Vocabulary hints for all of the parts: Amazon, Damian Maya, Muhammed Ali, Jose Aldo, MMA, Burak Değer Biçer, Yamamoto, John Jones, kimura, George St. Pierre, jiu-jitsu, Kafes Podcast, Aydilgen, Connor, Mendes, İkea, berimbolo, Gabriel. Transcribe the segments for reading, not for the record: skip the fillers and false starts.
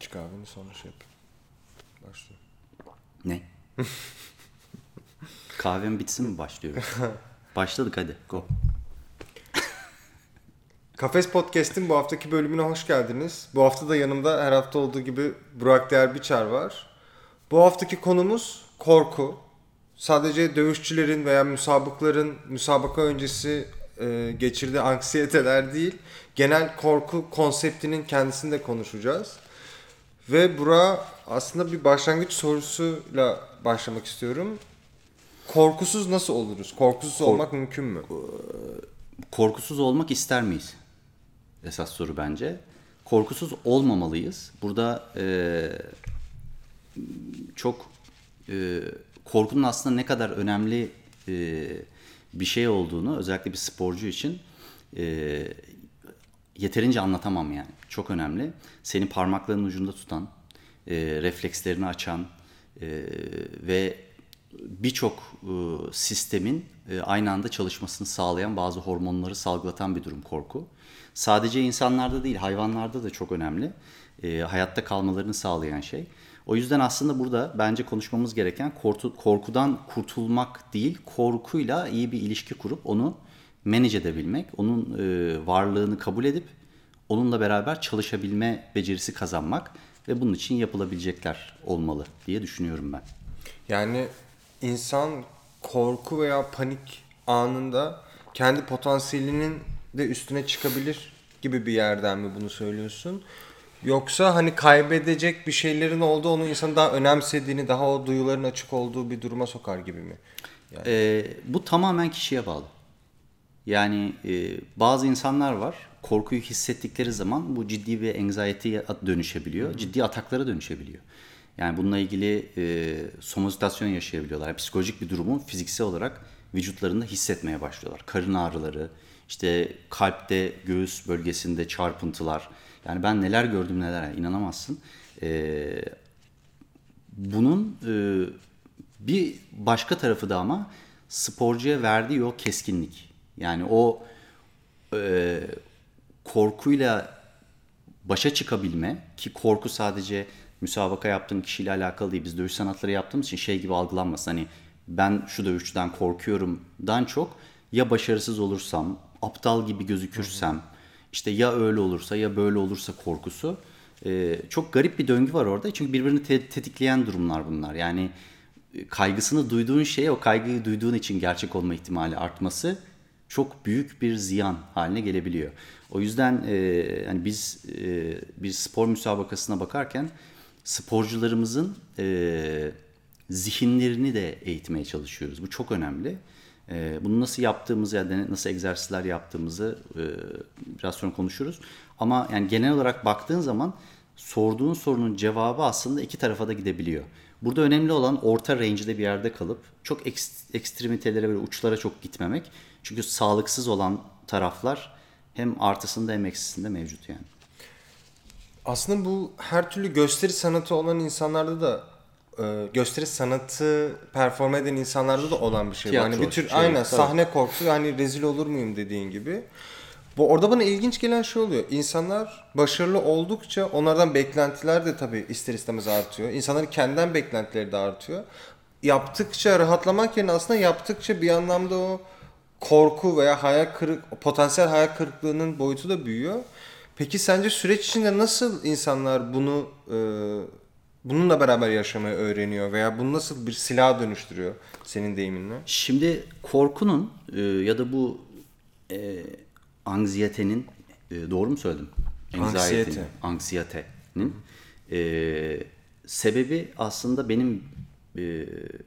İç kahveni sonra şey yap. Başlıyor. Ne? Kahvem bitsin mi başlıyoruz? Başladık hadi. Go. Kafes Podcast'in bu haftaki bölümüne hoş geldiniz. Bu hafta da yanımda her hafta olduğu gibi Burak Değer Biçer var. Bu haftaki konumuz korku. Sadece dövüşçülerin veya müsabaka öncesi geçirdiği anksiyeteler değil, genel korku konseptinin kendisini de konuşacağız. Ve Burak'a aslında bir başlangıç sorusuyla başlamak istiyorum. Korkusuz nasıl oluruz? Korkusuz olmak mümkün mü? Korkusuz olmak ister miyiz? Esas soru bence. Korkusuz olmamalıyız. Burada çok korkunun aslında ne kadar önemli bir şey olduğunu özellikle bir sporcu için yeterince anlatamam yani. Çok önemli. Seni parmaklarının ucunda tutan, reflekslerini açan ve birçok sistemin aynı anda çalışmasını sağlayan bazı hormonları salgılatan bir durum korku. Sadece insanlarda değil, hayvanlarda da çok önemli. Hayatta kalmalarını sağlayan şey. O yüzden aslında burada bence konuşmamız gereken korkudan kurtulmak değil, korkuyla iyi bir ilişki kurup onu manage edebilmek, onun varlığını kabul edip onunla beraber çalışabilme becerisi kazanmak ve bunun için yapılabilecekler olmalı diye düşünüyorum ben. Yani insan korku veya panik anında kendi potansiyelinin de üstüne çıkabilir gibi bir yerden mi bunu söylüyorsun? Yoksa hani kaybedecek bir şeylerin olduğu, onu insanın daha önemsediğini, daha o duyuların açık olduğu bir duruma sokar gibi mi? Yani. Bu tamamen kişiye bağlı. Yani bazı insanlar var, korkuyu hissettikleri zaman bu ciddi bir anxiety'ye dönüşebiliyor, ciddi ataklara dönüşebiliyor. Yani bununla ilgili somatizasyonu yaşayabiliyorlar. Psikolojik bir durumu fiziksel olarak vücutlarında hissetmeye başlıyorlar. Karın ağrıları, işte kalpte, göğüs bölgesinde çarpıntılar. Yani ben neler gördüm neler, inanamazsın. Bunun bir başka tarafı da ama sporcuya verdiği o keskinlik. Yani o korkuyla başa çıkabilme, ki korku sadece müsabaka yaptığın kişiyle alakalı değil. Biz dövüş sanatları yaptığımız için şey gibi algılanmasın. Hani ben şu dövüşçüden korkuyorumdan çok, ya başarısız olursam, aptal gibi gözükürsem, işte ya öyle olursa ya böyle olursa korkusu. Çok garip bir döngü var orada. Çünkü birbirini tetikleyen durumlar bunlar. Yani kaygısını duyduğun şey, o kaygıyı duyduğun için gerçek olma ihtimali artması çok büyük bir ziyan haline gelebiliyor. O yüzden yani biz bir spor müsabakasına bakarken sporcularımızın zihinlerini de eğitmeye çalışıyoruz. Bu çok önemli. Bunu nasıl yaptığımızı, yani nasıl egzersizler yaptığımızı biraz sonra konuşuruz. Ama yani genel olarak baktığın zaman sorduğun sorunun cevabı aslında iki tarafa da gidebiliyor. Burada önemli olan orta range'de bir yerde kalıp çok ekstremitelere, böyle uçlara çok gitmemek. Çünkü sağlıksız olan taraflar hem artısında hem eksisinde mevcut yani. Aslında bu her türlü gösteri sanatı olan insanlarda da, gösteri sanatı performa eden insanlarda da olan bir şey. Tiyatro, yani bir tür şey, aynen tabii. Sahne korkusu, hani rezil olur muyum dediğin gibi. Bu orada bana ilginç gelen şey oluyor. İnsanlar başarılı oldukça onlardan beklentiler de tabii ister istemez artıyor. İnsanların kendinden beklentileri de artıyor. Yaptıkça rahatlamak yerine aslında yaptıkça bir anlamda o korku veya potansiyel hayal kırıklığının boyutu da büyüyor. Peki sence süreç içinde nasıl insanlar bunu bununla beraber yaşamayı öğreniyor veya bunu nasıl bir silaha dönüştürüyor senin deyiminle? Şimdi korkunun ya da bu anksiyetenin, doğru mu söyledim? Anksiyetenin sebebi aslında benim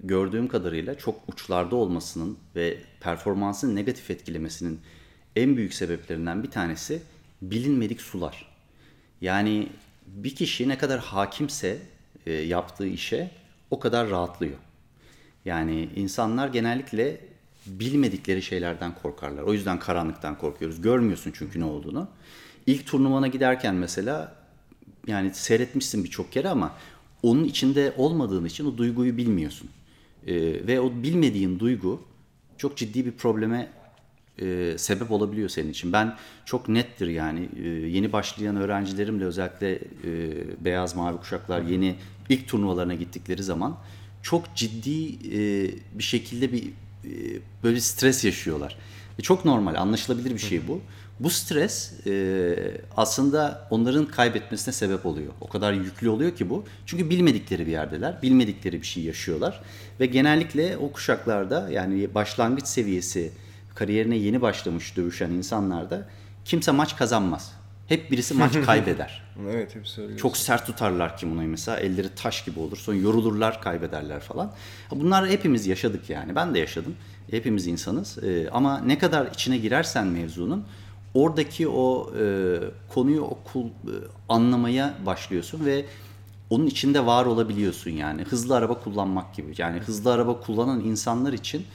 gördüğüm kadarıyla çok uçlarda olmasının ve performansın negatif etkilemesinin en büyük sebeplerinden bir tanesi bilinmedik sular. Yani bir kişi ne kadar hakimse yaptığı işe o kadar rahatlıyor. Yani insanlar genellikle bilmedikleri şeylerden korkarlar. O yüzden karanlıktan korkuyoruz. Görmüyorsun çünkü ne olduğunu. İlk turnuvana giderken mesela, yani seyretmişsin birçok kere ama onun içinde olmadığın için o duyguyu bilmiyorsun. Ve o bilmediğin duygu çok ciddi bir probleme sebep olabiliyor senin için. Ben çok nettir yani. Yeni başlayan öğrencilerimle özellikle beyaz mavi kuşaklar yeni ilk turnuvalarına gittikleri zaman çok ciddi bir şekilde bir böyle stres yaşıyorlar. Çok normal, anlaşılabilir bir şey bu. Bu stres aslında onların kaybetmesine sebep oluyor. O kadar yüklü oluyor ki bu. Çünkü bilmedikleri bir yerdeler, bilmedikleri bir şey yaşıyorlar. Ve genellikle o kuşaklarda yani başlangıç seviyesi, kariyerine yeni başlamış dövüşen insanlarda kimse maç kazanmaz. Hep birisi maç kaybeder. Evet, hep söylüyorsun. Çok sert tutarlar kimonoyu mesela. Elleri taş gibi olur. Sonra yorulurlar, kaybederler falan. Bunlar hepimiz yaşadık yani. Ben de yaşadım. Hepimiz insanız. Ama ne kadar içine girersen mevzunun oradaki o konuyu anlamaya başlıyorsun ve onun içinde var olabiliyorsun yani. Hızlı araba kullanmak gibi. Yani hızlı araba kullanan insanlar için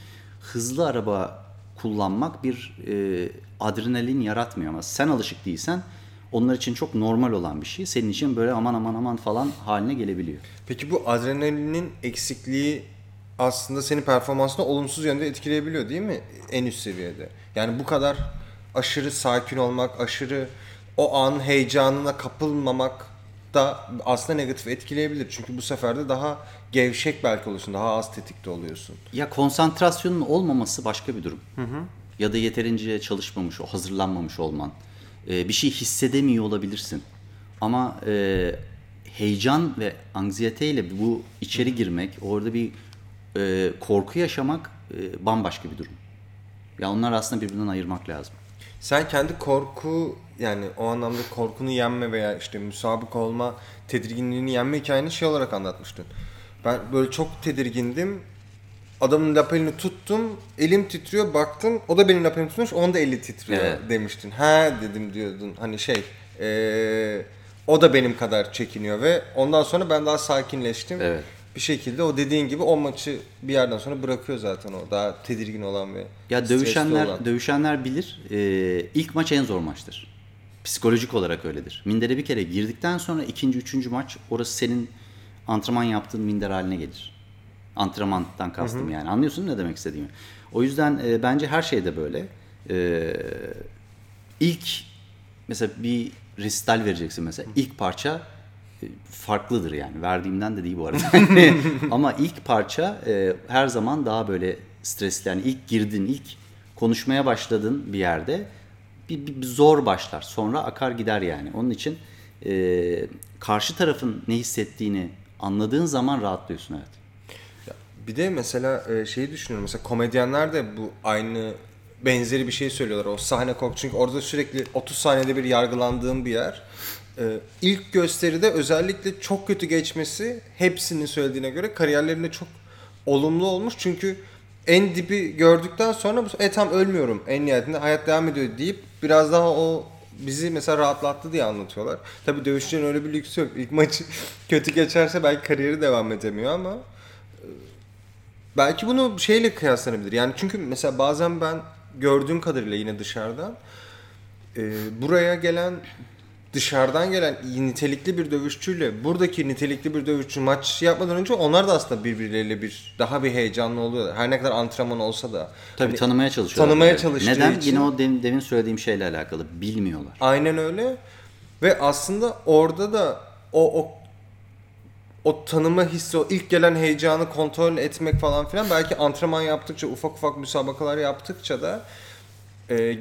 hızlı araba kullanmak bir adrenalin yaratmıyor. Ama sen alışık değilsen onlar için çok normal olan bir şey. Senin için böyle aman aman aman falan haline gelebiliyor. Peki bu adrenalinin eksikliği aslında senin performansını olumsuz yönde etkileyebiliyor değil mi? En üst seviyede. Yani bu kadar aşırı sakin olmak, aşırı o an heyecanına kapılmamak da aslında negatif etkileyebilir. Çünkü bu sefer de daha gevşek belki olursun, daha az tetikte oluyorsun. Ya konsantrasyonun olmaması başka bir durum. Hı hı. Ya da yeterince çalışmamış, hazırlanmamış olman. Bir şey hissedemiyor olabilirsin. Ama heyecan ve anksiyeteyle bu içeri girmek, orada bir korku yaşamak bambaşka bir durum. Ya onları aslında birbirinden ayırmak lazım. Sen kendi korku, yani o anlamda korkunu yenme veya işte müsabık olma tedirginliğini yenme hikayeni şey olarak anlatmıştın. Ben böyle çok tedirgindim. Adamın lapelini tuttum, elim titriyor, baktım o da benim lapelimi tutmuş, onun da eli titriyor demiştin. Ha dedim diyordun hani o da benim kadar çekiniyor ve ondan sonra ben daha sakinleştim. Evet. Bir şekilde o dediğin gibi o maçı bir yerden sonra bırakıyor zaten o daha tedirgin olan ve ya dövüşenler bilir ilk maç en zor maçtır. Psikolojik olarak öyledir. Mindere bir kere girdikten sonra ikinci, üçüncü maç orası senin antrenman yaptığın minder haline gelir. Antrenmandan kastım yani. Anlıyorsun ne demek istediğimi. O yüzden bence her şeyde böyle. İlk mesela bir resital vereceksin mesela. İlk parça farklıdır yani. Verdiğimden de değil bu arada. Ama ilk parça her zaman daha böyle stresli. Yani ilk girdin, ilk konuşmaya başladın bir yerde bir zor başlar. Sonra akar gider yani. Onun için karşı tarafın ne hissettiğini anladığın zaman rahatlıyorsun evet. Bir de mesela şeyi düşünüyorum. Mesela komedyenler de bu aynı benzeri bir şey söylüyorlar. O sahne korku. Çünkü orada sürekli 30 saniyede bir yargılandığım bir yer. İlk gösteride özellikle çok kötü geçmesi hepsinin söylediğine göre kariyerlerinde çok olumlu olmuş. Çünkü en dibi gördükten sonra tam ölmüyorum en nihayetinde hayat devam ediyor deyip biraz daha o bizi mesela rahatlattı diye anlatıyorlar. Tabii dövüşçünün öyle bir lüksü yok. İlk maçı kötü geçerse belki kariyeri devam edemiyor ama belki bunu şeyle kıyaslanabilir. Yani çünkü mesela bazen ben gördüğüm kadarıyla yine dışarıdan dışarıdan gelen nitelikli bir dövüşçüyle buradaki nitelikli bir dövüşçü maç yapmadan önce onlar da aslında birbirleriyle daha bir heyecanlı oluyorlar. Her ne kadar antrenman olsa da. Tabii hani, tanımaya çalışıyorlar. Neden? Yine o demin söylediğim şeyle alakalı. Bilmiyorlar. Aynen öyle. Ve aslında orada da o tanıma hissi, o ilk gelen heyecanı kontrol etmek falan filan belki antrenman yaptıkça, ufak ufak müsabakalar yaptıkça da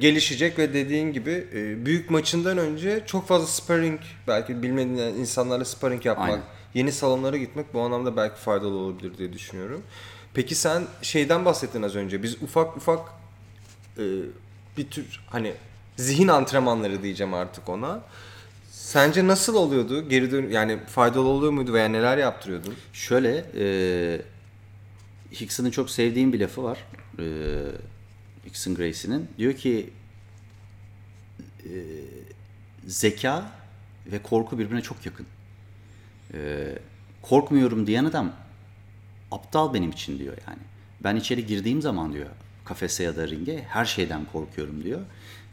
gelişecek ve dediğin gibi büyük maçından önce çok fazla sparring, belki bilmediğin insanlarla sparring yapmak, aynen, yeni salonlara gitmek bu anlamda belki faydalı olabilir diye düşünüyorum. Peki sen şeyden bahsettin az önce, biz ufak ufak bir tür hani zihin antrenmanları diyeceğim artık ona. Sence nasıl oluyordu? Yani faydalı oluyor muydu veya neler yaptırıyordun? Şöyle, Hickson'ın çok sevdiğim bir lafı var. Xen Grace'nin. Diyor ki zeka ve korku birbirine çok yakın. Korkmuyorum diyen adam aptal benim için diyor yani. Ben içeri girdiğim zaman diyor kafese ya da ringe her şeyden korkuyorum diyor.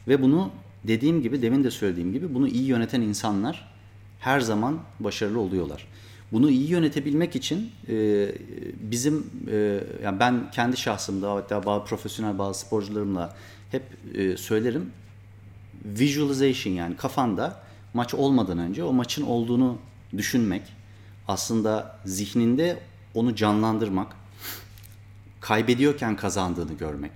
Ve bunu demin de söylediğim gibi bunu iyi yöneten insanlar her zaman başarılı oluyorlar. Bunu iyi yönetebilmek için bizim yani ben kendi şahsımda hatta bazı profesyonel bazı sporcularımla hep söylerim. Visualization, yani kafanda maç olmadan önce o maçın olduğunu düşünmek, aslında zihninde onu canlandırmak, kaybediyorken kazandığını görmek,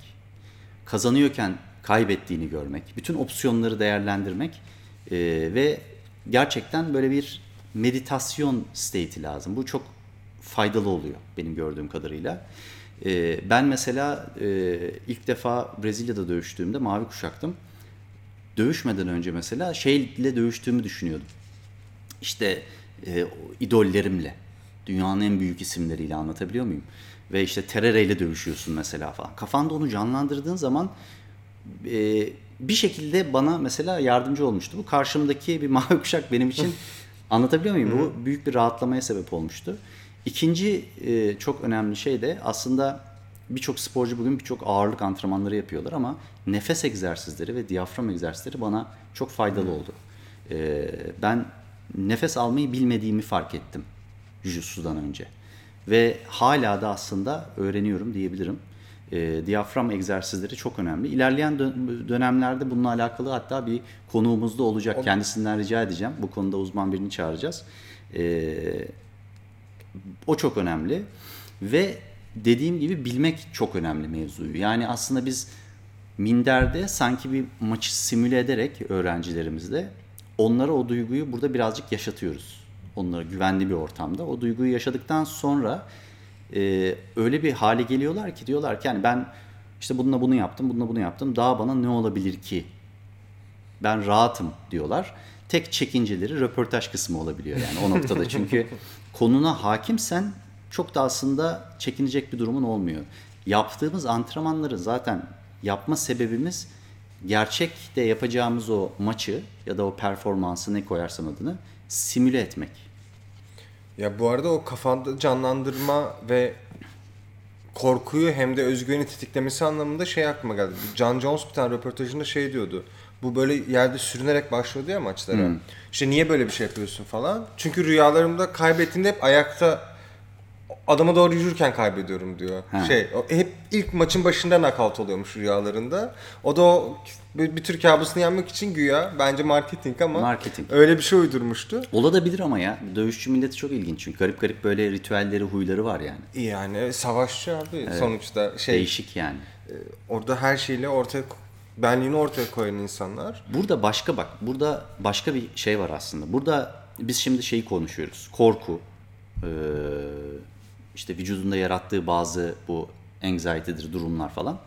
kazanıyorken kaybettiğini görmek, bütün opsiyonları değerlendirmek ve gerçekten böyle bir meditasyon state'i lazım. Bu çok faydalı oluyor benim gördüğüm kadarıyla. Ben mesela ilk defa Brezilya'da dövüştüğümde mavi kuşaktım. Dövüşmeden önce mesela şeyle dövüştüğümü düşünüyordum. İşte idollerimle, dünyanın en büyük isimleriyle, anlatabiliyor muyum? Ve işte Terere ile dövüşüyorsun mesela falan. Kafanda onu canlandırdığın zaman bir şekilde bana mesela yardımcı olmuştu. Bu karşımdaki bir mavi kuşak benim için, anlatabiliyor muyum? Bu büyük bir rahatlamaya sebep olmuştu. İkinci çok önemli şey de aslında birçok sporcu bugün birçok ağırlık antrenmanları yapıyorlar ama nefes egzersizleri ve diyafram egzersizleri bana çok faydalı oldu. Ben nefes almayı bilmediğimi fark ettim jiu-jitsu'dan önce. Ve hala da aslında öğreniyorum diyebilirim. Diyafram egzersizleri çok önemli. İlerleyen dönemlerde bununla alakalı hatta bir konuğumuz da olacak. Kendisinden rica edeceğim. Bu konuda uzman birini çağıracağız. O çok önemli. Ve dediğim gibi bilmek çok önemli mevzuyu. Yani aslında biz minderde sanki bir maçı simüle ederek öğrencilerimizle onlara o duyguyu burada birazcık yaşatıyoruz. Onlara güvenli bir ortamda. O duyguyu yaşadıktan sonra öyle bir hale geliyorlar ki diyorlar ki yani ben işte bununla bunu yaptım, bununla bunu yaptım. Daha bana ne olabilir ki? Ben rahatım diyorlar. Tek çekinceleri röportaj kısmı olabiliyor yani o noktada. Çünkü konuna hakimsen çok da aslında çekinecek bir durumun olmuyor. Yaptığımız antrenmanları zaten yapma sebebimiz gerçekte yapacağımız o maçı ya da o performansı, ne koyarsan adını, simüle etmek. Ya bu arada o kafanda canlandırma ve korkuyu hem de özgüveni tetiklemesi anlamında şey aklıma geldi. John Jones bir tane röportajında şey diyordu. Bu böyle yerde sürünerek başladı ya maçlara. İşte niye böyle bir şey yapıyorsun falan. Çünkü rüyalarımda kaybettiğimde hep ayakta adama doğru yürürken kaybediyorum diyor. Hep ilk maçın başında nakavt oluyormuş rüyalarında. O da o bir tür kabusunu yenmek için güya, bence marketing ama öyle bir şey uydurmuştu. Olabilir ama ya. Dövüşçü milleti çok ilginç çünkü. Garip garip böyle ritüelleri, huyları var yani. Yani savaşçı abi sonuçta. Değişik yani. Orada her şeyle ortaya, benliğini ortaya koyan insanlar. Burada başka, bak burada başka bir şey var aslında. Burada biz şimdi şeyi konuşuyoruz. Korku. İşte vücudunda yarattığı bazı bu anxiety'dir, durumlar falan.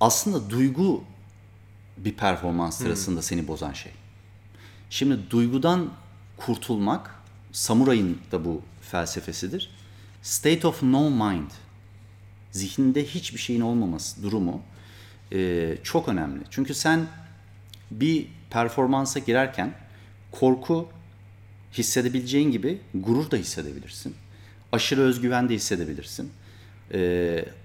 Aslında duygu bir performans sırasında seni bozan şey. Şimdi duygudan kurtulmak, samurayın da bu felsefesidir. State of no mind, zihninde hiçbir şeyin olmaması durumu çok önemli. Çünkü sen bir performansa girerken korku hissedebileceğin gibi gurur da hissedebilirsin. Aşırı özgüven de hissedebilirsin.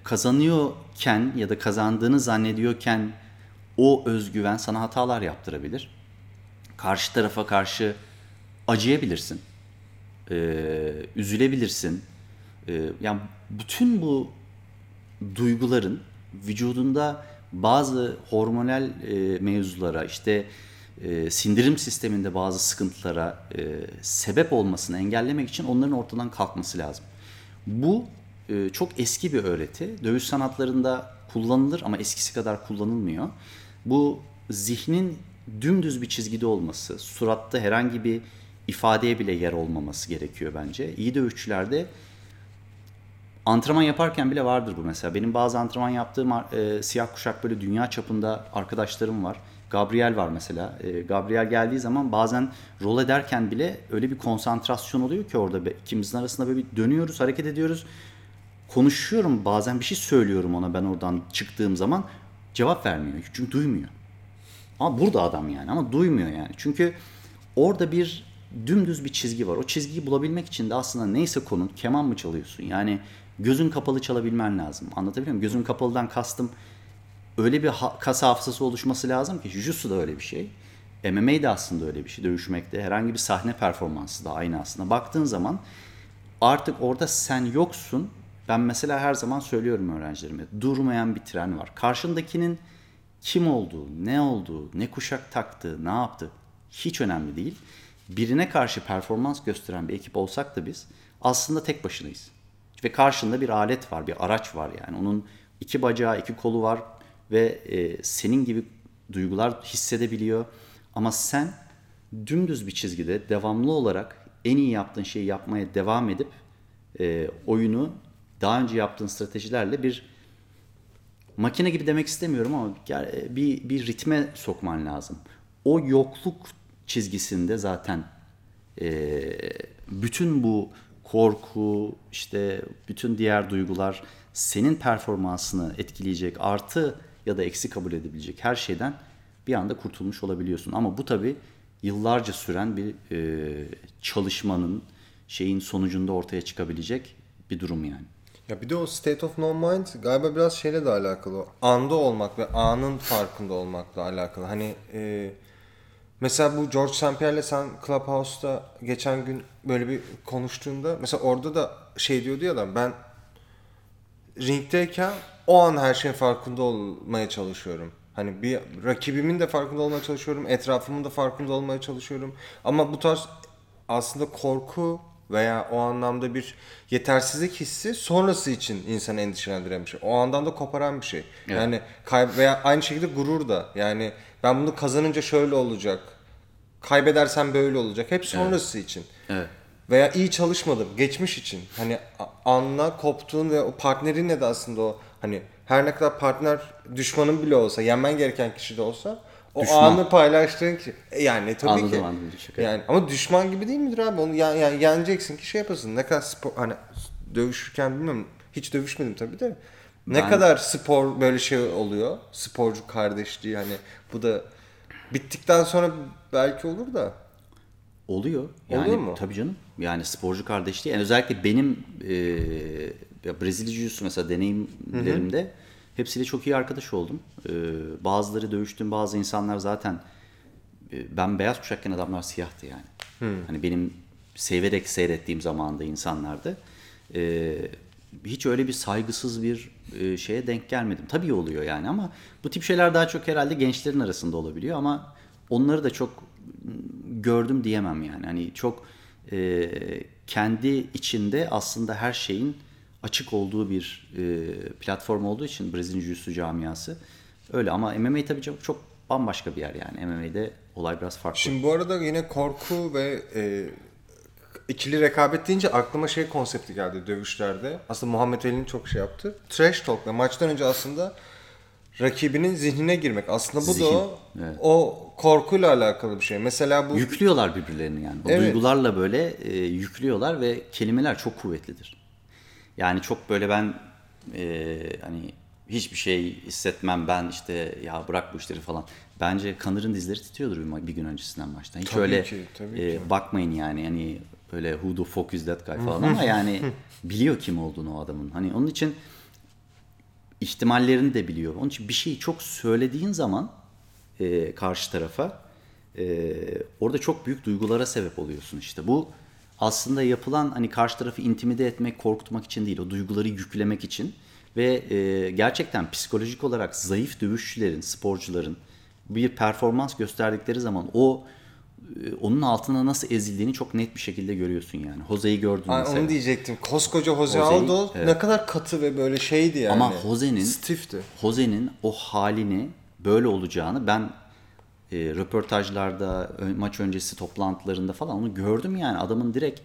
Kazanıyorken ya da kazandığını zannediyorken o özgüven sana hatalar yaptırabilir. Karşı tarafa karşı acıyabilirsin. Üzülebilirsin. Yani bütün bu duyguların vücudunda bazı hormonal mevzulara, işte sindirim sisteminde bazı sıkıntılara sebep olmasını engellemek için onların ortadan kalkması lazım. Bu çok eski bir öğreti. Dövüş sanatlarında kullanılır ama eskisi kadar kullanılmıyor. Bu zihnin dümdüz bir çizgide olması, suratta herhangi bir ifadeye bile yer olmaması gerekiyor bence. İyi dövüşçülerde antrenman yaparken bile vardır bu mesela. Benim bazı antrenman yaptığım siyah kuşak böyle dünya çapında arkadaşlarım var. Gabriel var mesela. Gabriel geldiği zaman bazen rol ederken bile öyle bir konsantrasyon oluyor ki orada ikimizin arasında böyle bir dönüyoruz, hareket ediyoruz. Konuşuyorum, bazen bir şey söylüyorum ona, ben oradan çıktığım zaman cevap vermiyor. Çünkü duymuyor. Ama burada adam yani, ama duymuyor yani. Çünkü orada bir dümdüz bir çizgi var. O çizgiyi bulabilmek için de aslında neyse konun, keman mı çalıyorsun? Yani gözün kapalı çalabilmen lazım. Anlatabiliyor muyum? Gözün kapalıdan kastım, öyle bir kas hafızası oluşması lazım ki jiu-jitsu da öyle bir şey. MMA da aslında öyle bir şey. Dövüşmekte herhangi bir sahne performansı da aynı aslında. Baktığın zaman artık orada sen yoksun Ben mesela her zaman söylüyorum öğrencilerime, durmayan bir tren var. Karşındakinin kim olduğu, ne olduğu, ne kuşak taktığı, ne yaptığı hiç önemli değil. Birine karşı performans gösteren bir ekip olsak da biz aslında tek başınayız. Ve karşında bir alet var, bir araç var yani. Onun iki bacağı, iki kolu var ve senin gibi duygular hissedebiliyor. Ama sen dümdüz bir çizgide devamlı olarak en iyi yaptığın şeyi yapmaya devam edip oyunu daha önce yaptığın stratejilerle bir makine gibi demek istemiyorum ama bir ritme sokman lazım. O yokluk çizgisinde zaten bütün bu korku, işte bütün diğer duygular senin performansını etkileyecek, artı ya da eksi kabul edebilecek her şeyden bir anda kurtulmuş olabiliyorsun. Ama bu tabii yıllarca süren bir çalışmanın şeyin sonucunda ortaya çıkabilecek bir durum yani. Ya bir de o state of no mind galiba biraz şeyle de alakalı. Anda olmak ve anın farkında olmakla alakalı. Hani mesela bu George St. Pierre'le sen Clubhouse'da geçen gün böyle bir konuştuğunda mesela orada da şey diyordu ya da ben ringdeyken o an her şeyin farkında olmaya çalışıyorum. Hani bir rakibimin de farkında olmaya çalışıyorum, etrafımın da farkında olmaya çalışıyorum. Ama bu tarz aslında korku veya o anlamda bir yetersizlik hissi sonrası için insanı endişelendiren bir şey. O andan da koparan bir şey. Evet. Yani veya aynı şekilde gurur da. Yani ben bunu kazanınca şöyle olacak, kaybedersem böyle olacak. Hep sonrası için. Evet. Veya iyi çalışmadım, geçmiş için. Hani anla koptuğun ve o partnerinle de aslında o hani her ne kadar partner düşmanın bile olsa, yenmen gereken kişi de olsa o düşman. Anı paylaştığın kişi. Yani tabii anladım, ki. Anladım. Yani ama düşman gibi değil midir abi? Onu yani yeneceksin ki şey yapasın. Ne kadar spor hani dövüşürken bilmiyorum. Hiç dövüşmedim tabii de. Ne kadar spor böyle şey oluyor. Sporcu kardeşliği hani bu da bittikten sonra belki olur da. Oluyor. Yani, oluyor mu? Tabii canım. Yani sporcu kardeşliği. Yani özellikle benim Brezilya jiu-jitsu mesela deneyimlerimde hı-hı. hepsiyle çok iyi arkadaş oldum. Bazıları dövüştüm, bazı insanlar zaten ben beyaz kuşakken adamlar siyahtı yani. Hani benim severek seyrettiğim zamanda insanlardı. Hiç öyle bir saygısız bir şeye denk gelmedim. Tabii oluyor yani ama bu tip şeyler daha çok herhalde gençlerin arasında olabiliyor ama onları da çok gördüm diyemem yani. Hani çok kendi içinde aslında her şeyin açık olduğu bir platform olduğu için Brezilya jiu-jitsu camiası öyle ama MMA tabii çok bambaşka bir yer yani. MMA'de olay biraz farklı. Şimdi bu arada yine korku ve ikili rekabet deyince aklıma şey konsepti geldi dövüşlerde. Aslında Muhammed Ali'nin çok şey yaptı. Trash talk'la maçtan önce aslında rakibinin zihnine girmek. Aslında bu da o, evet. O korkuyla alakalı bir şey. Mesela bu yüklüyorlar birbirlerini yani. O evet. Duygularla böyle yüklüyorlar ve kelimeler çok kuvvetlidir. Yani çok böyle ben hani hiçbir şey hissetmem ben işte ya bırak bu işleri falan. Bence Connor'ın dizleri titriyordur bir gün öncesinden maçtan. Hiç tabii öyle ki, bakmayın yani hani öyle who the fuck is that guy falan ama yani biliyor kim olduğunu o adamın. Hani onun için ihtimallerini de biliyor. Onun için bir şeyi çok söylediğin zaman karşı tarafa orada çok büyük duygulara sebep oluyorsun işte. Bu aslında yapılan hani karşı tarafı intimide etmek, korkutmak için değil, o duyguları yüklemek için ve gerçekten psikolojik olarak zayıf dövüşçülerin, sporcuların bir performans gösterdikleri zaman o onun altına nasıl ezildiğini çok net bir şekilde görüyorsun yani. Jose'yi gördün ay, mesela. Onu diyecektim. Koskoca Jose Aldo evet. Ne kadar katı ve böyle şeydi yani. Ama Jose'nin o halini böyle olacağını ben röportajlarda, maç öncesi toplantılarında falan onu gördüm yani. Adamın direkt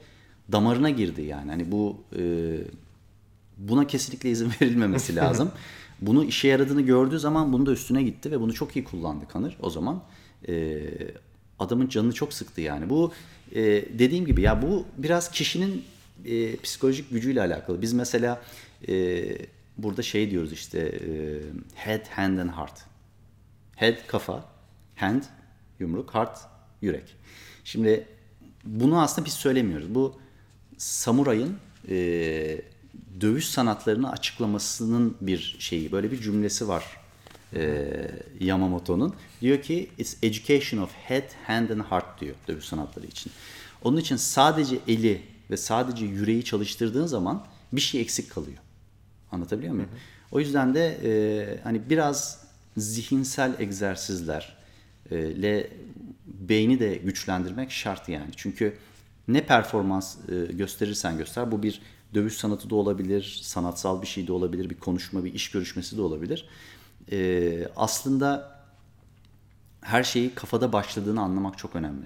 damarına girdi yani. Hani bu buna kesinlikle izin verilmemesi lazım. Bunu işe yaradığını gördüğü zaman bunu da üstüne gitti ve bunu çok iyi kullandı Connor o zaman. Adamın canını çok sıktı yani. Bu dediğim gibi ya bu biraz kişinin psikolojik gücüyle alakalı. Biz mesela burada şey diyoruz işte head, hand and heart. Head kafa. Hand, yumruk, heart, yürek. Şimdi bunu aslında biz söylemiyoruz. Bu samurayın dövüş sanatlarını açıklamasının bir şeyi. Böyle bir cümlesi var Yamamoto'nun. Diyor ki it's education of head, hand and heart diyor dövüş sanatları için. Onun için sadece eli ve sadece yüreği çalıştırdığın zaman bir şey eksik kalıyor. Anlatabiliyor muyum? Hı hı. O yüzden de hani biraz zihinsel egzersizlerle beyni de güçlendirmek şart yani. Çünkü ne performans gösterirsen göster, bu bir dövüş sanatı da olabilir, sanatsal bir şey de olabilir, bir konuşma, bir iş görüşmesi de olabilir. Aslında her şeyi kafada başladığını anlamak çok önemli.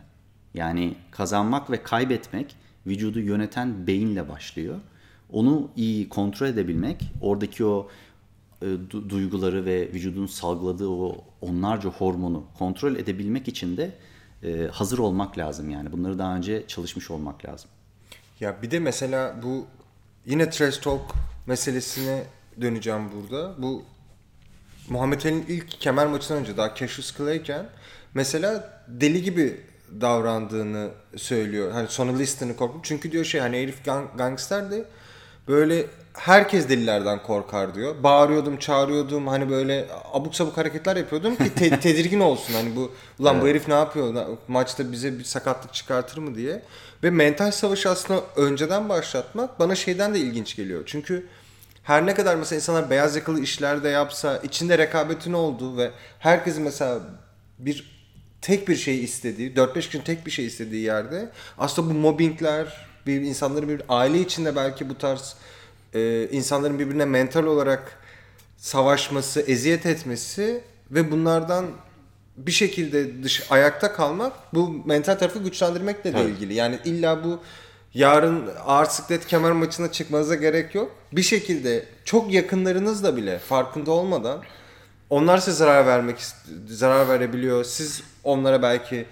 Yani kazanmak ve kaybetmek vücudu yöneten beyinle başlıyor. Onu iyi kontrol edebilmek, oradaki o duyguları ve vücudun salgıladığı o onlarca hormonu kontrol edebilmek için de hazır olmak lazım yani. Bunları daha önce çalışmış olmak lazım. Ya bir de mesela bu yine trash talk meselesine döneceğim burada. Bu Muhammed Ali'nin ilk kemer maçından önce daha Cassius Clay'ken mesela deli gibi davrandığını söylüyor. Hani Sonny Liston'ı korkmuş. Çünkü diyor şey hani herif gangsterdi. Böyle herkes delilerden korkar diyor. Bağırıyordum, çağırıyordum. Hani böyle abuk sabuk hareketler yapıyordum ki tedirgin olsun. Hani bu ulan evet, bu herif ne yapıyor? Maçta bize bir sakatlık çıkartır mı diye. Ve mental savaşı aslında önceden başlatmak bana şeyden de ilginç geliyor. Çünkü her ne kadar mesela insanlar beyaz yakalı işlerde yapsa, içinde rekabetin olduğu ve herkesin mesela bir tek bir şey istediği, 4-5 kişinin tek bir şey istediği yerde aslında bu mobbingler, bir insanların bir aile içinde belki bu tarz insanların birbirine mental olarak savaşması, eziyet etmesi ve bunlardan bir şekilde ayakta kalmak bu mental tarafı güçlendirmekle de ilgili. Yani illa bu yarın ağır siklet kemer maçına çıkmanıza gerek yok. Bir şekilde çok yakınlarınızla bile farkında olmadan onlar size zarar verebiliyor. Siz onlara belki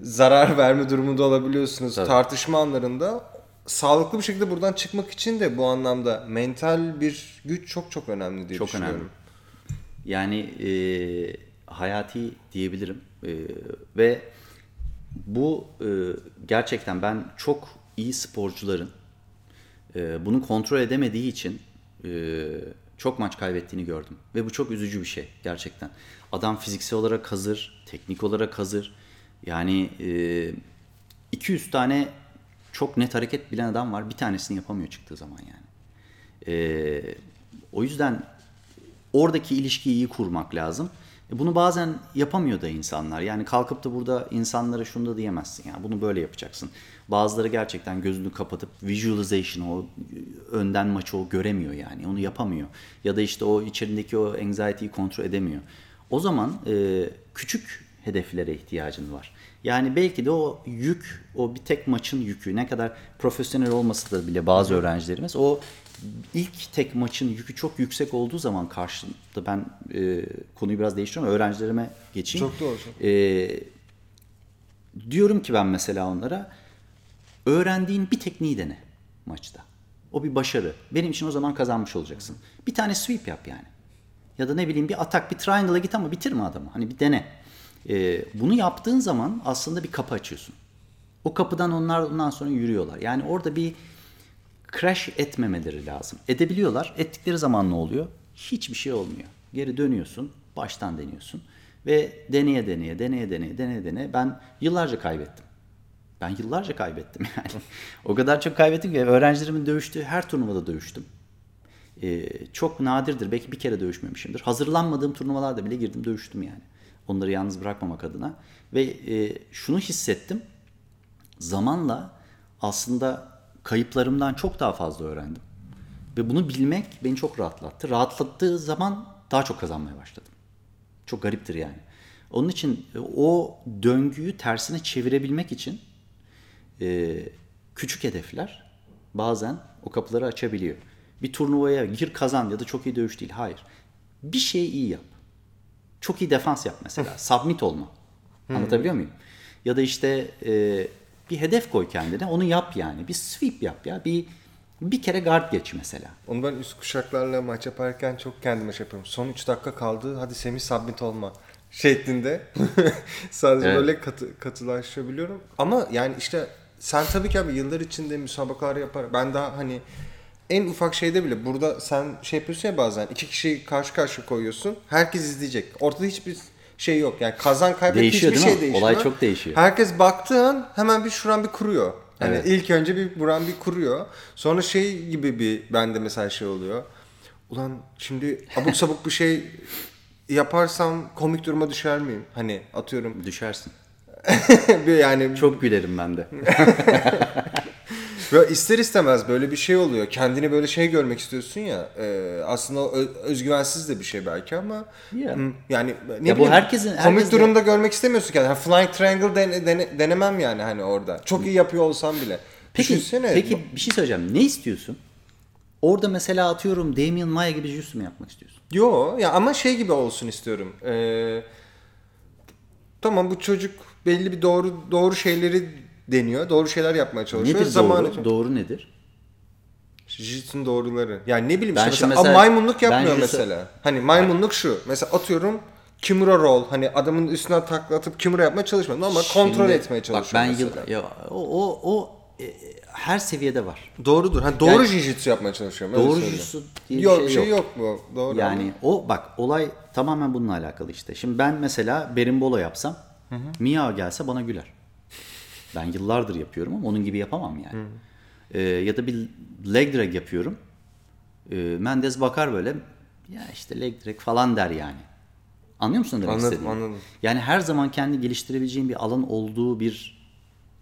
zarar verme durumunda olabiliyorsunuz. Tabii. Tartışma anlarında sağlıklı bir şekilde buradan çıkmak için de bu anlamda mental bir güç çok çok önemli diye çok düşünüyorum. Önemli. Yani hayati diyebilirim ve bu gerçekten ben çok iyi sporcuların bunu kontrol edemediği için çok maç kaybettiğini gördüm ve bu çok üzücü bir şey gerçekten. Adam fiziksel olarak hazır, teknik olarak hazır. Yani 200 tane çok net hareket bilen adam var. Bir tanesini yapamıyor çıktığı zaman yani. O yüzden oradaki ilişkiyi iyi kurmak lazım. Bunu bazen yapamıyor da insanlar. Yani kalkıp da burada insanlara şunu da diyemezsin. Yani bunu böyle yapacaksın. Bazıları gerçekten gözünü kapatıp visualization, o önden maçı o göremiyor yani. Onu yapamıyor. Ya da işte o içerindeki o anxiety'yi kontrol edemiyor. O zaman küçük hedeflere ihtiyacın var. Yani belki de o yük, o bir tek maçın yükü, ne kadar profesyonel olmasa da bile bazı öğrencilerimiz o ilk tek maçın yükü çok yüksek olduğu zaman karşımda ben konuyu biraz değiştiriyorum, öğrencilerime geçeyim. Çok doğru. Diyorum ki ben mesela onlara öğrendiğin bir tekniği dene maçta. O bir başarı. Benim için o zaman kazanmış olacaksın. Bir tane sweep yap yani. Ya da ne bileyim bir atak, bir triangle'a git ama bitirme adamı. Hani bir dene. Bunu yaptığın zaman aslında bir kapı açıyorsun. O kapıdan onlar ondan sonra yürüyorlar. Yani orada bir crash etmemeleri lazım. Edebiliyorlar. Ettikleri zaman ne oluyor? Hiçbir şey olmuyor. Geri dönüyorsun. Baştan deniyorsun. Ve deneye deneye. Ben yıllarca kaybettim. Yani. O kadar çok kaybettim ki öğrencilerimin dövüştüğü her turnuvada dövüştüm. Çok nadirdir. Belki bir kere dövüşmemişimdir. Hazırlanmadığım turnuvalarda bile girdim dövüştüm yani. Onları yalnız bırakmamak adına. Ve şunu hissettim. Zamanla aslında kayıplarımdan çok daha fazla öğrendim. Ve bunu bilmek beni çok rahatlattı. Rahatlattığı zaman daha çok kazanmaya başladım. Çok gariptir yani. Onun için o döngüyü tersine çevirebilmek için küçük hedefler bazen o kapıları açabiliyor. Bir turnuvaya gir kazan ya da çok iyi dövüş değil. Hayır. Bir şeyi iyi yap. Çok iyi defans yap mesela. Submit olma. Anlatabiliyor muyum? Ya da işte bir hedef koy kendine. Onu yap yani. Bir sweep yap ya. Bir kere guard geç mesela. Onu ben üst kuşaklarla maç yaparken çok kendime şey yapıyorum. Son 3 dakika kaldı. Hadi Semih submit olma şeklinde. Sadece evet, böyle katılaşabiliyorum. Ama yani işte sen tabii ki abi yıllar içinde müsabakalar yapar. Ben daha hani en ufak şeyde bile burada sen şey yapıyorsun ya bazen iki kişiyi karşı karşıya koyuyorsun. Herkes izleyecek. Ortada hiçbir şey yok. Yani kazan kaybet değişiyor, hiçbir şey değişmiyor. Olay çok değişiyor. Herkes baktığın hemen bir şuran bir kuruyor. Yani evet, ilk önce bir buran bir kuruyor. Sonra şey gibi bir bende mesela şey oluyor. ulan şimdi abuk sabuk bir şey yaparsam komik duruma düşer miyim? Hani atıyorum. Düşersin. Yani çok gülerim ben de. Böyle ister istemez böyle bir şey oluyor. Kendini böyle şey görmek istiyorsun ya. Aslında özgüvensiz de bir şey belki ama yeah. Yani ne ya bileyim, bu herkesin komik durumda görmek istemiyorsun kendini. Yani flying triangle denemem yani hani orada. Çok iyi yapıyor olsam bile. Peki, düşünsene. Peki bir şey söyleyeceğim. Ne istiyorsun? Orada mesela atıyorum Damian Maya gibi jujitsu mu yapmak istiyorsun? Yo ya ama şey gibi olsun istiyorum. Tamam bu çocuk belli bir doğru şeyleri deniyor. Doğru şeyler yapmaya çalışıyor. Nedir doğru? Doğru nedir? Jiu-jitsu'nun doğruları. Yani ne bileyim ben işte mesela maymunluk yapmıyor mesela. Hani maymunluk şu. Mesela atıyorum kimura roll. Hani adamın üstüne takla atıp kimura yapmaya çalışmıyor. Ama kontrol etmeye çalışıyor bak ben mesela. Her seviyede var. Doğrudur. Hani doğru yani, jiu-jitsu yapmaya çalışıyorum. Doğru jiu-jitsu diye bir şey yok. Doğru. Yani ama o bak olay tamamen bununla alakalı işte. Şimdi ben mesela berimbolo yapsam Miao gelse bana güler. Ben yıllardır yapıyorum ama onun gibi yapamam yani. Ya da bir leg drag yapıyorum. Mendes bakar böyle ya işte leg drag falan der yani. Anlıyor musun demek istediğimi? Anladım. Yani her zaman kendi geliştirebileceğin bir alan olduğu bir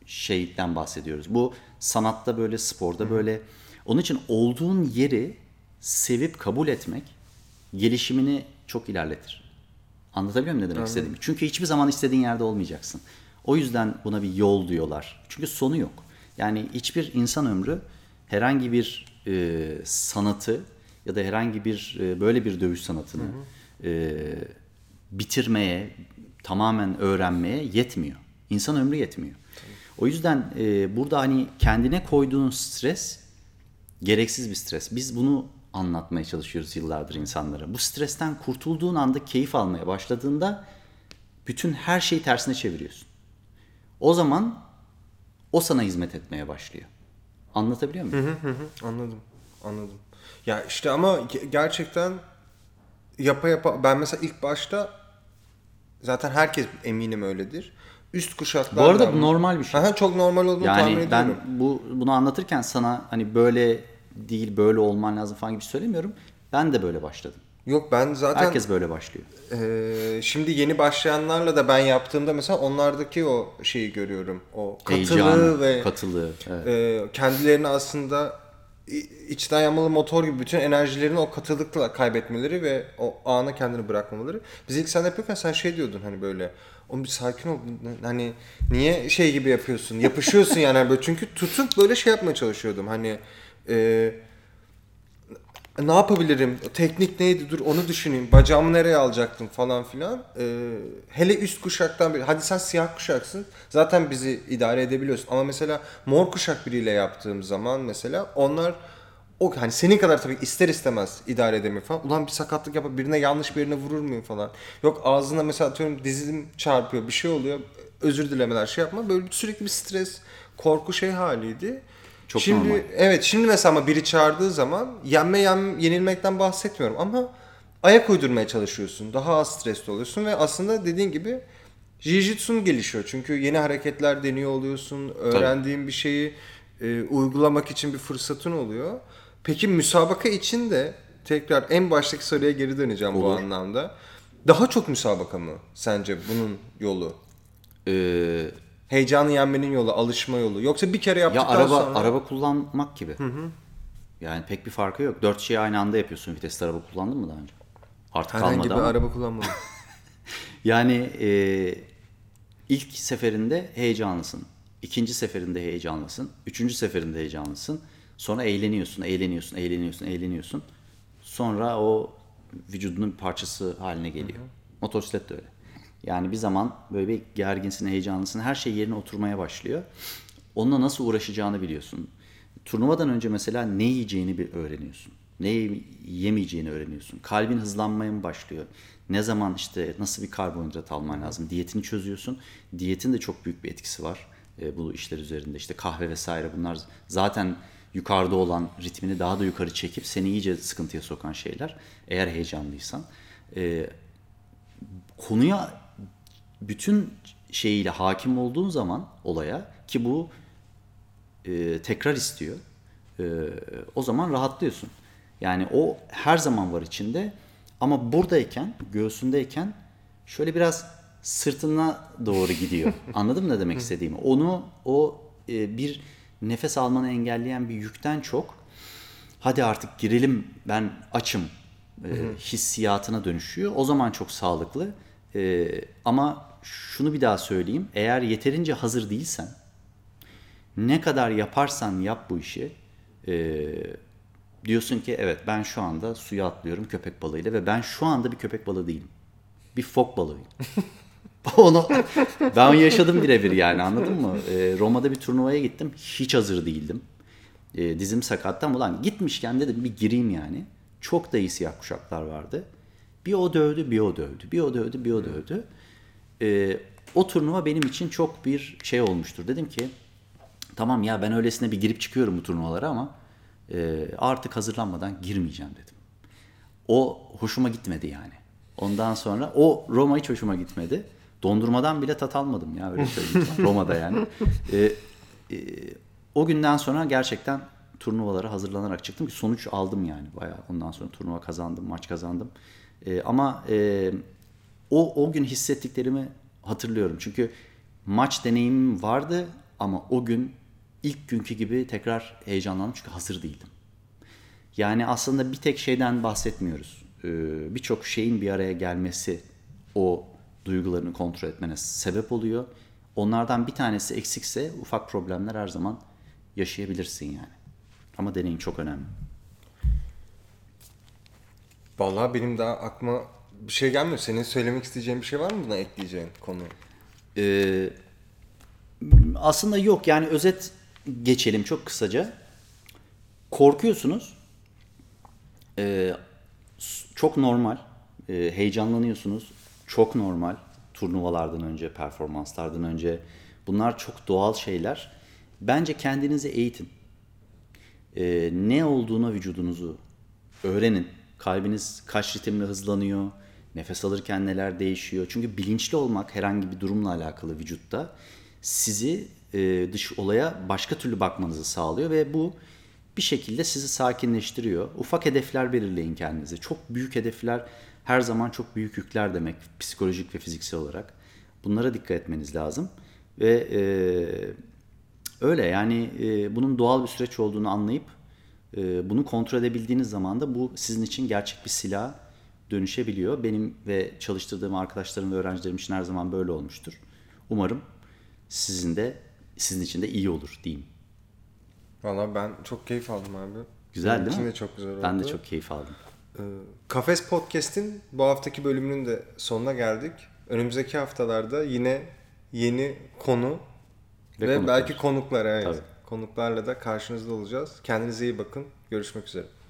şeyden bahsediyoruz. Bu sanatta böyle, sporda böyle. Onun için olduğun yeri sevip kabul etmek gelişimini çok ilerletir. Anlatabiliyor muyum ne demek istediğimi? Çünkü hiçbir zaman istediğin yerde olmayacaksın. O yüzden buna bir yol diyorlar. Çünkü sonu yok. Yani hiçbir insan ömrü herhangi bir sanatı ya da herhangi bir böyle bir dövüş sanatını bitirmeye, tamamen öğrenmeye yetmiyor. İnsan ömrü yetmiyor. O yüzden burada hani kendine koyduğun stres gereksiz bir stres. Biz bunu anlatmaya çalışıyoruz yıllardır insanlara. Bu stresten kurtulduğun anda keyif almaya başladığında bütün her şeyi tersine çeviriyorsun. O zaman o sana hizmet etmeye başlıyor. Anlatabiliyor muyum? Anladım. Ya işte ama gerçekten yapa ben mesela ilk başta zaten herkes eminim öyledir. Üst kuşaklar. Bu arada bu normal bir şey. Çok normal olduğunu tahmin ediyorum. Yani ben bunu anlatırken sana hani böyle değil böyle olman lazım falan gibi söylemiyorum. Ben de böyle başladım. Yok ben zaten herkes böyle başlıyor. Şimdi yeni başlayanlarla da ben yaptığımda mesela onlardaki o şeyi görüyorum. O katılığı. Evet. Kendilerini aslında içten yanmalı motor gibi bütün enerjilerini o katılıkla kaybetmeleri ve o ana kendini bırakmamaları. Biz ilk sen yapıyorken sen şey diyordun hani böyle oğlum bir sakin ol hani niye şey gibi yapıyorsun yapışıyorsun yani böyle çünkü tutup böyle şey yapmaya çalışıyordum hani ne yapabilirim? Teknik neydi? Dur onu düşüneyim. Bacağımı nereye alacaktım falan filan. Hele üst kuşaktan biri. Hadi sen siyah kuşaksın. Zaten bizi idare edebiliyorsun. Ama mesela mor kuşak biriyle yaptığım zaman mesela onlar o hani senin kadar tabii ister istemez idare edemiyor falan. Ulan bir sakatlık yapar. Birine yanlış birine vurur muyum falan. Yok ağzına mesela atıyorum dizim çarpıyor. Bir şey oluyor. Özür dilemeler şey yapma. Böyle sürekli bir stres, korku şey haliydi. Çok şimdi normal. Evet şimdi mesela ama biri çağırdığı zaman yenilmekten bahsetmiyorum ama ayak uydurmaya çalışıyorsun. Daha az stresli oluyorsun ve aslında dediğin gibi jiu-jitsun gelişiyor. Çünkü yeni hareketler deniyor oluyorsun. Öğrendiğin tabii bir şeyi uygulamak için bir fırsatın oluyor. Peki müsabaka için de tekrar en baştaki soruya geri döneceğim bu anlamda. Daha çok müsabaka mı sence bunun yolu? Heyecanı yenmenin yolu, alışma yolu. Yoksa bir kere yaptıktan sonra... Araba kullanmak gibi. Yani pek bir farkı yok. 4 şeyi aynı anda yapıyorsun. Vitesli araba kullandın mı daha önce? Artık kalmadı ama. Herhangi bir araba kullanmadım. Yani ilk seferinde heyecanlısın. İkinci seferinde heyecanlısın. Üçüncü seferinde heyecanlısın. Sonra eğleniyorsun. Sonra o vücudunun bir parçası haline geliyor. Motosiklet de öyle. Yani bir zaman böyle bir gerginsin, heyecanlısın, her şey yerine oturmaya başlıyor. Onunla nasıl uğraşacağını biliyorsun. Turnuvadan önce mesela ne yiyeceğini bir öğreniyorsun. Ne yemeyeceğini öğreniyorsun. Kalbin hızlanmaya mı başlıyor? Ne zaman işte nasıl bir karbonhidrat alman lazım? Diyetini çözüyorsun. Diyetin de çok büyük bir etkisi var bu işler üzerinde. İşte kahve vesaire bunlar zaten yukarıda olan ritmini daha da yukarı çekip seni iyice sıkıntıya sokan şeyler. Eğer heyecanlıysan. Konuya bütün şeyiyle hakim olduğun zaman olaya ki bu tekrar istiyor o zaman rahatlıyorsun. Yani o her zaman var içinde ama buradayken, göğsündeyken şöyle biraz sırtına doğru gidiyor. Anladın mı ne demek istediğimi? Onu o bir nefes almanı engelleyen bir yükten çok hadi artık girelim ben açım hissiyatına dönüşüyor. O zaman çok sağlıklı ama şunu bir daha söyleyeyim. Eğer yeterince hazır değilsen ne kadar yaparsan yap bu işi diyorsun ki evet ben şu anda suya atlıyorum köpek balığıyla ve ben şu anda bir köpek balığı değilim. Bir fok balığıyım. Onu ben yaşadım birebir yani anladın mı? Roma'da bir turnuvaya gittim. Hiç hazır değildim. Dizim sakattan ulan gitmişken dedim bir gireyim yani. Çok da iyi siyah kuşaklar vardı. Bir o dövdü. O turnuva benim için çok bir şey olmuştur. Dedim ki tamam ya ben öylesine bir girip çıkıyorum bu turnuvalara ama artık hazırlanmadan girmeyeceğim dedim. O hoşuma gitmedi yani. Ondan sonra o Roma hiç hoşuma gitmedi. Dondurmadan bile tat almadım ya öyle söyleyeyim. Roma'da yani. O günden sonra gerçekten turnuvalara hazırlanarak çıktım ki sonuç aldım yani bayağı. Ondan sonra turnuva kazandım, maç kazandım. Ama o gün hissettiklerimi hatırlıyorum. Çünkü maç deneyimim vardı ama o gün ilk günkü gibi tekrar heyecanlandım çünkü hazır değildim. Yani aslında bir tek şeyden bahsetmiyoruz. Birçok şeyin bir araya gelmesi o duygularını kontrol etmene sebep oluyor. Onlardan bir tanesi eksikse ufak problemler her zaman yaşayabilirsin yani. Ama deneyim çok önemli. Vallahi benim daha aklıma bir şey gelmiyor. Senin söylemek isteyeceğin bir şey var mı buna ekleyeceğin konu? Aslında yok yani özet geçelim çok kısaca. Korkuyorsunuz. Çok normal. Heyecanlanıyorsunuz. Çok normal. Turnuvalardan önce, performanslardan önce. Bunlar çok doğal şeyler. Bence kendinizi eğitin. Ne olduğuna vücudunuzu öğrenin. Kalbiniz kaç ritimle hızlanıyor. Nefes alırken neler değişiyor. Çünkü bilinçli olmak herhangi bir durumla alakalı vücutta sizi dış olaya başka türlü bakmanızı sağlıyor ve bu bir şekilde sizi sakinleştiriyor. Ufak hedefler belirleyin kendinize. Çok büyük hedefler her zaman çok büyük yükler demek psikolojik ve fiziksel olarak. Bunlara dikkat etmeniz lazım. Ve öyle yani bunun doğal bir süreç olduğunu anlayıp bunu kontrol edebildiğiniz zaman da bu sizin için gerçek bir silah dönüşebiliyor. Benim ve çalıştırdığım arkadaşlarım ve öğrencilerim için her zaman böyle olmuştur. Umarım sizin için de iyi olur diyeyim. Valla ben çok keyif aldım abi. Güzel değil mi? De çok güzel oldu. Ben de çok keyif aldım. Kafes Podcast'in bu haftaki bölümünün de sonuna geldik. Önümüzdeki haftalarda yine yeni konu ve konuklar. Belki konuklar. Evet. Konuklarla da karşınızda olacağız. Kendinize iyi bakın. Görüşmek üzere.